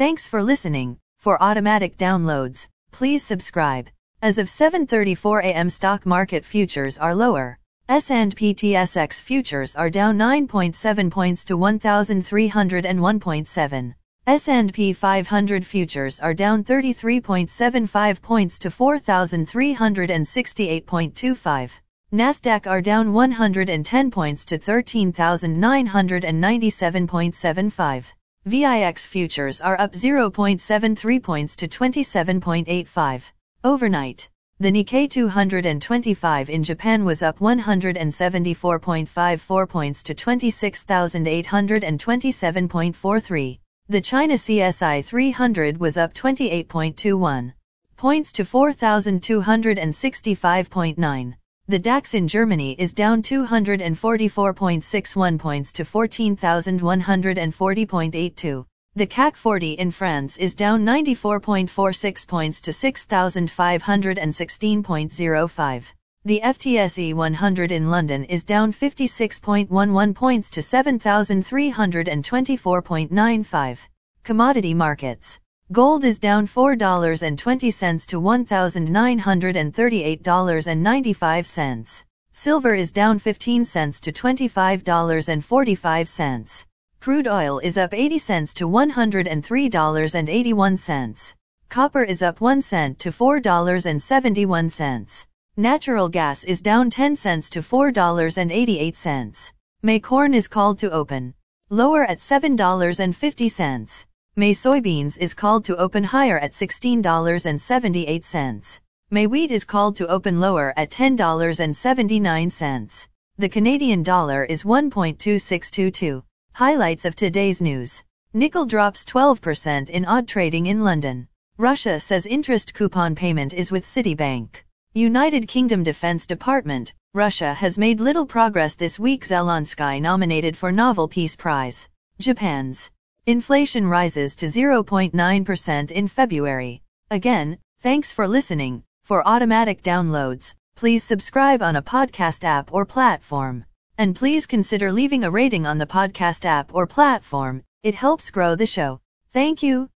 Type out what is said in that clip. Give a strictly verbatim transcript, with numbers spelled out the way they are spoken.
Thanks for listening. For automatic downloads, please subscribe. As of seven thirty-four a m stock market futures are lower. S and P T S X futures are down nine point seven points to one thousand three hundred one point seven. S and P five hundred futures are down thirty-three point seven five points to four thousand three hundred sixty-eight point two five. NASDAQ are down one hundred ten points to thirteen thousand nine hundred ninety-seven point seven five. V I X futures are up zero point seven three points to twenty-seven point eight five. Overnight, the Nikkei two twenty-five in Japan was up one hundred seventy-four point five four points to twenty-six thousand eight hundred twenty-seven point four three. The China C S I three hundred was up twenty-eight point two one points to four thousand two hundred sixty-five point nine. The DAX in Germany is down two hundred forty-four point six one points to fourteen thousand one hundred forty point eight two. The C A C forty in France is down ninety-four point four six points to six thousand five hundred sixteen point zero five. The F T S E one hundred in London is down fifty-six point one one points to seven thousand three hundred twenty-four point nine five. Commodity markets. Gold is down four dollars and twenty cents to one thousand nine hundred thirty-eight dollars and ninety-five cents. Silver is down fifteen cents to twenty-five dollars and forty-five cents. Crude oil is up eighty cents to one hundred three dollars and eighty-one cents. Copper is up one cent to four dollars and seventy-one cents. Natural gas is down ten cents to four dollars and eighty-eight cents. May corn is called to open lower at seven dollars and fifty cents. May soybeans is called to open higher at sixteen dollars and seventy-eight cents. May wheat is called to open lower at ten dollars and seventy-nine cents. The Canadian dollar is one point two six two two. Highlights of today's news. Nickel drops twelve percent in odd trading in London. Russia says interest coupon payment is with Citibank. United Kingdom Defense Department. Russia has made little progress this week. Zelensky nominated for Nobel Peace Prize. Japan's inflation rises to zero point nine percent in February. Again, thanks for listening. For automatic downloads, please subscribe on a podcast app or platform. And please consider leaving a rating on the podcast app or platform. It helps grow the show. Thank you.